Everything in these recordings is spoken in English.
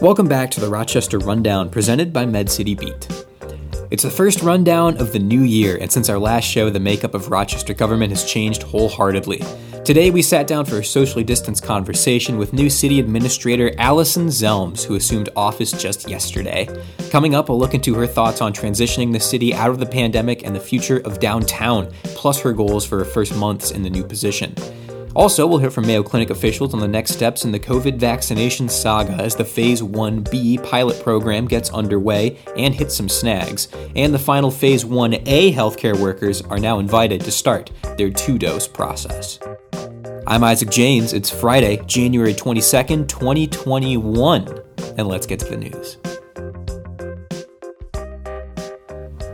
Welcome back to the Rochester Rundown presented by Med City Beat. It's the first rundown of the new year, and since our last show, the makeup of Rochester government has changed wholeheartedly. Today, we sat down for a socially distanced conversation with new city administrator Allison Zelms, who assumed office just yesterday. Coming up, a look into her thoughts on transitioning the city out of the pandemic and the future of downtown, plus her goals for her first months in the new position. Also, we'll hear from Mayo Clinic officials on the next steps in the COVID vaccination saga as the Phase 1B pilot program gets underway and hits some snags. And the final Phase 1A healthcare workers are now invited to start their two-dose process. I'm Isaac James. It's Friday, January 22nd, 2021. And let's get to the news.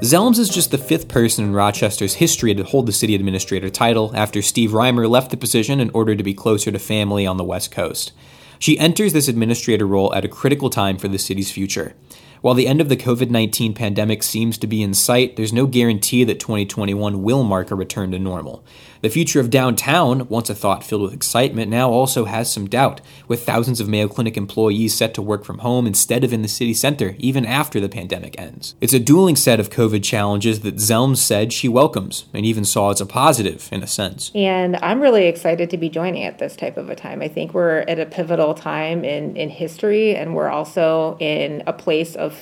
Zelms is just the fifth person in Rochester's history to hold the city administrator title after Steve Reimer left the position in order to be closer to family on the West Coast. She enters this administrator role at a critical time for the city's future. While the end of the COVID-19 pandemic seems to be in sight, there's no guarantee that 2021 will mark a return to normal. The future of downtown, once a thought filled with excitement, now also has some doubt, with thousands of Mayo Clinic employees set to work from home instead of in the city center, even after the pandemic ends. It's a dueling set of COVID challenges that Zelms said she welcomes, and even saw as a positive, in a sense. And I'm really excited to be joining at this type of a time. I think we're at a pivotal time in history, and we're also in a place of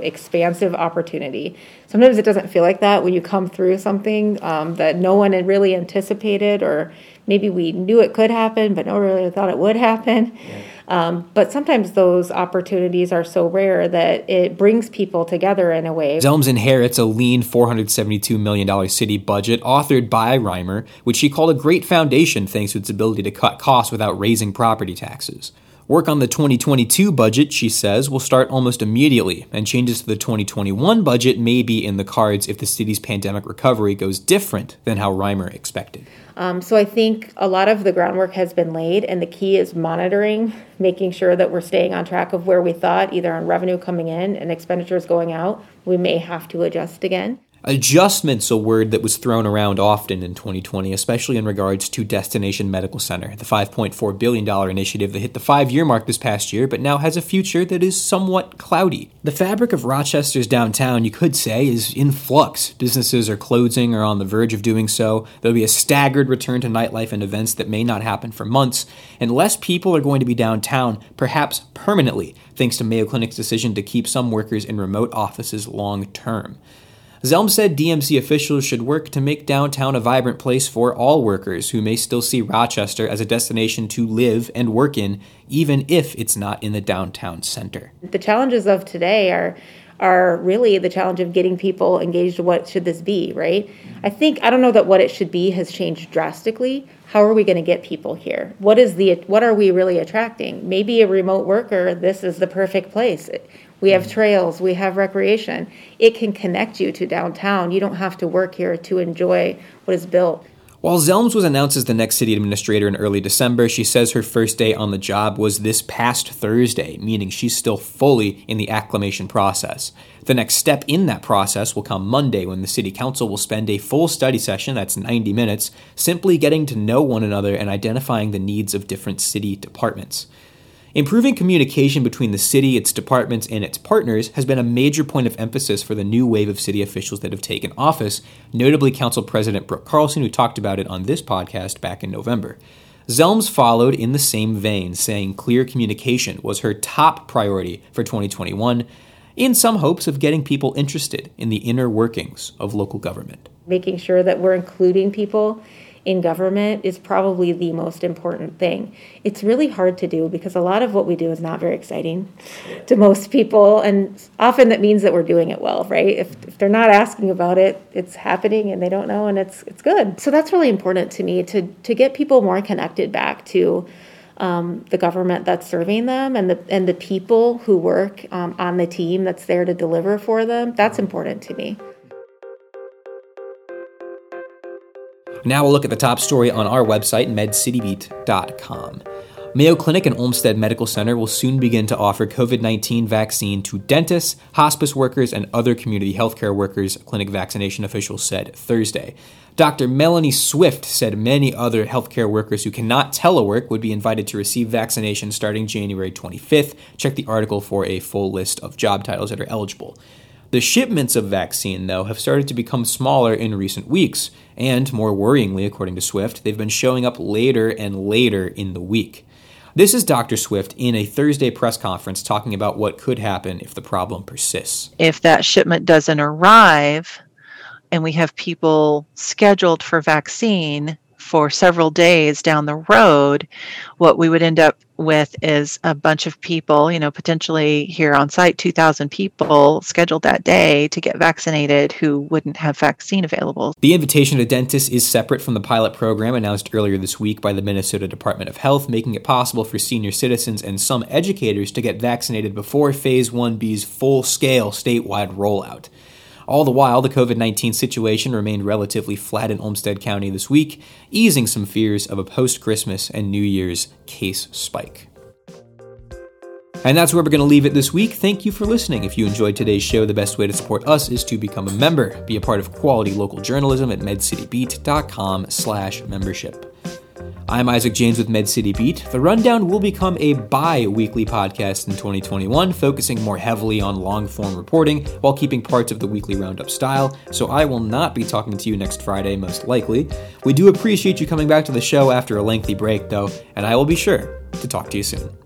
expansive opportunity. Sometimes it doesn't feel like that when you come through something that no one had really anticipated, or maybe we knew it could happen, but no one really thought it would happen. Yeah. But sometimes those opportunities are so rare that it brings people together in a way. Zelms inherits a lean $472 million city budget authored by Reimer, which she called a great foundation thanks to its ability to cut costs without raising property taxes. Work on the 2022 budget, she says, will start almost immediately, and changes to the 2021 budget may be in the cards if the city's pandemic recovery goes different than how Reimer expected. So I think a lot of the groundwork has been laid, and the key is monitoring, making sure that we're staying on track of where we thought, either on revenue coming in and expenditures going out. We may have to adjust again. Adjustment's a word that was thrown around often in 2020, especially in regards to Destination Medical Center, the $5.4 billion initiative that hit the 5-year mark this past year, but now has a future that is somewhat cloudy. The fabric of Rochester's downtown, you could say, is in flux. Businesses are closing or on the verge of doing so. There'll be a staggered return to nightlife and events that may not happen for months, and less people are going to be downtown, perhaps permanently, thanks to Mayo Clinic's decision to keep some workers in remote offices long term. Zelms said DMC officials should work to make downtown a vibrant place for all workers who may still see Rochester as a destination to live and work in, even if it's not in the downtown center. The challenges of today are really the challenge of getting people engaged. What should this be, right? I don't know that what it should be has changed drastically. How are we going to get people here? What are we really attracting? Maybe a remote worker, this is the perfect place. We have trails, we have recreation. It can connect you to downtown. You don't have to work here to enjoy what is built. While Zelms was announced as the next city administrator in early December, she says her first day on the job was this past Thursday, meaning she's still fully in the acclimation process. The next step in that process will come Monday, when the city council will spend a full study session, that's 90 minutes, simply getting to know one another and identifying the needs of different city departments. Improving communication between the city, its departments, and its partners has been a major point of emphasis for the new wave of city officials that have taken office, notably Council President Brooke Carlson, who talked about it on this podcast back in November. Zelms followed in the same vein, saying clear communication was her top priority for 2021, in some hopes of getting people interested in the inner workings of local government. Making sure that we're including people in government is probably the most important thing. It's really hard to do because a lot of what we do is not very exciting to most people, and often that means that we're doing it well, right? If they're not asking about it, it's happening and they don't know, and it's good. So that's really important to me, to get people more connected back to the government that's serving them and the people who work on the team that's there to deliver for them. That's important to me. Now we'll look at the top story on our website, medcitybeat.com. Mayo Clinic and Olmsted Medical Center will soon begin to offer COVID-19 vaccine to dentists, hospice workers, and other community healthcare workers, clinic vaccination officials said Thursday. Dr. Melanie Swift said many other healthcare workers who cannot telework would be invited to receive vaccination starting January 25th. Check the article for a full list of job titles that are eligible. The shipments of vaccine, though, have started to become smaller in recent weeks, and more worryingly, according to Swift, they've been showing up later and later in the week. This is Dr. Swift in a Thursday press conference talking about what could happen if the problem persists. If that shipment doesn't arrive and we have people scheduled for vaccine for several days down the road, what we would end up with is a bunch of people, you know, potentially here on site, 2,000 people scheduled that day to get vaccinated who wouldn't have vaccine available. The invitation to dentists is separate from the pilot program announced earlier this week by the Minnesota Department of Health, making it possible for senior citizens and some educators to get vaccinated before Phase 1B's full-scale statewide rollout. All the while, the COVID-19 situation remained relatively flat in Olmsted County this week, easing some fears of a post-Christmas and New Year's case spike. And that's where we're going to leave it this week. Thank you for listening. If you enjoyed today's show, the best way to support us is to become a member. Be a part of quality local journalism at medcitybeat.com/membership. I'm Isaac James with Med City Beat. The Rundown will become a bi-weekly podcast in 2021, focusing more heavily on long-form reporting while keeping parts of the weekly roundup style, so I will not be talking to you next Friday, most likely. We do appreciate you coming back to the show after a lengthy break, though, and I will be sure to talk to you soon.